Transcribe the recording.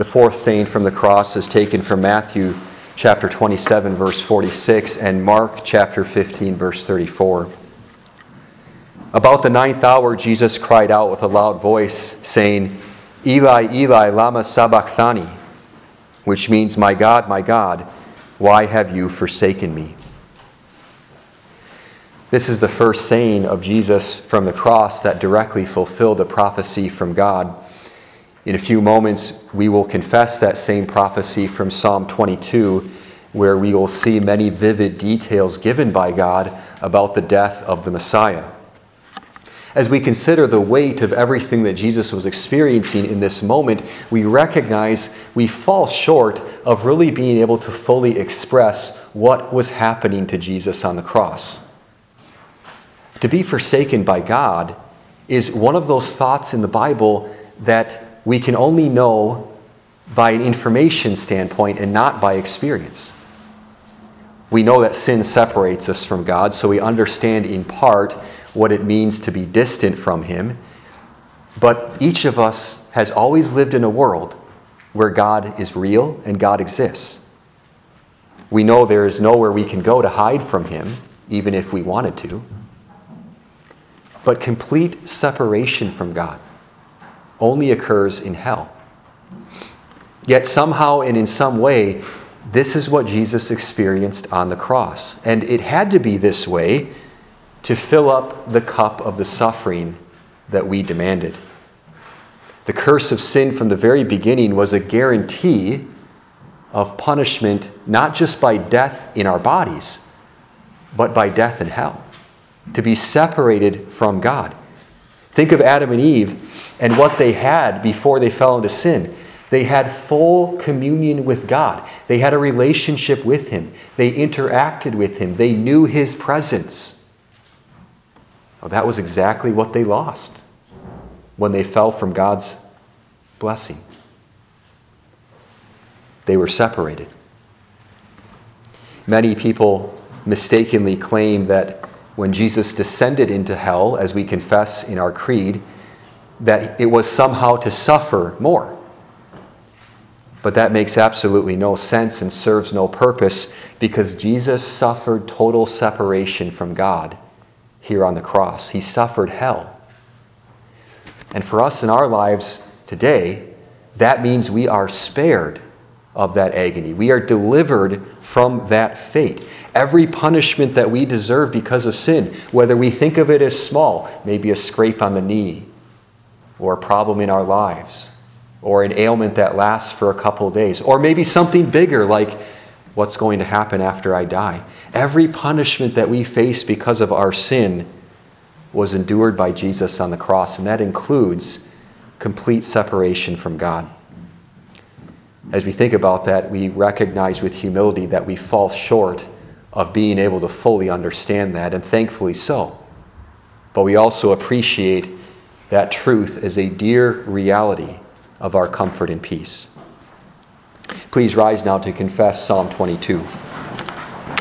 The fourth saying from the cross is taken from Matthew chapter 27, verse 46, and Mark chapter 15, verse 34. About the ninth hour, Jesus cried out with a loud voice, saying, "Eli, Eli, lama sabachthani," which means, my God, why have you forsaken me?" This is the first saying of Jesus from the cross that directly fulfilled a prophecy from God. In a few moments, we will confess that same prophecy from Psalm 22, where we will see many vivid details given by God about the death of the Messiah. As we consider the weight of everything that Jesus was experiencing in this moment, we recognize we fall short of really being able to fully express what was happening to Jesus on the cross. To be forsaken by God is one of those thoughts in the Bible that we can only know by an information standpoint and not by experience. We know that sin separates us from God, so we understand in part what it means to be distant from Him. But each of us has always lived in a world where God is real and God exists. We know there is nowhere we can go to hide from Him, even if we wanted to. But complete separation from God only occurs in hell. Yet somehow and in some way, this is what Jesus experienced on the cross. And it had to be this way to fill up the cup of the suffering that we demanded. The curse of sin from the very beginning was a guarantee of punishment, not just by death in our bodies, but by death in hell, to be separated from God. Think of Adam and Eve and what they had before they fell into sin. They had full communion with God. They had a relationship with Him. They interacted with Him. They knew His presence. Well, that was exactly what they lost when they fell from God's blessing. They were separated. Many people mistakenly claim that when Jesus descended into hell, as we confess in our creed, that it was somehow to suffer more. But that makes absolutely no sense and serves no purpose, because Jesus suffered total separation from God here on the cross. He suffered hell. And for us in our lives today, that means we are spared of that agony. We are delivered from that fate. Every punishment that we deserve because of sin, whether we think of it as small, maybe a scrape on the knee, or a problem in our lives, or an ailment that lasts for a couple of days, or maybe something bigger like what's going to happen after I die. Every punishment that we face because of our sin was endured by Jesus on the cross, and that includes complete separation from God. As we think about that, we recognize with humility that we fall short of being able to fully understand that, and thankfully so. But we also appreciate that truth as a dear reality of our comfort and peace. Please rise now to confess Psalm 22.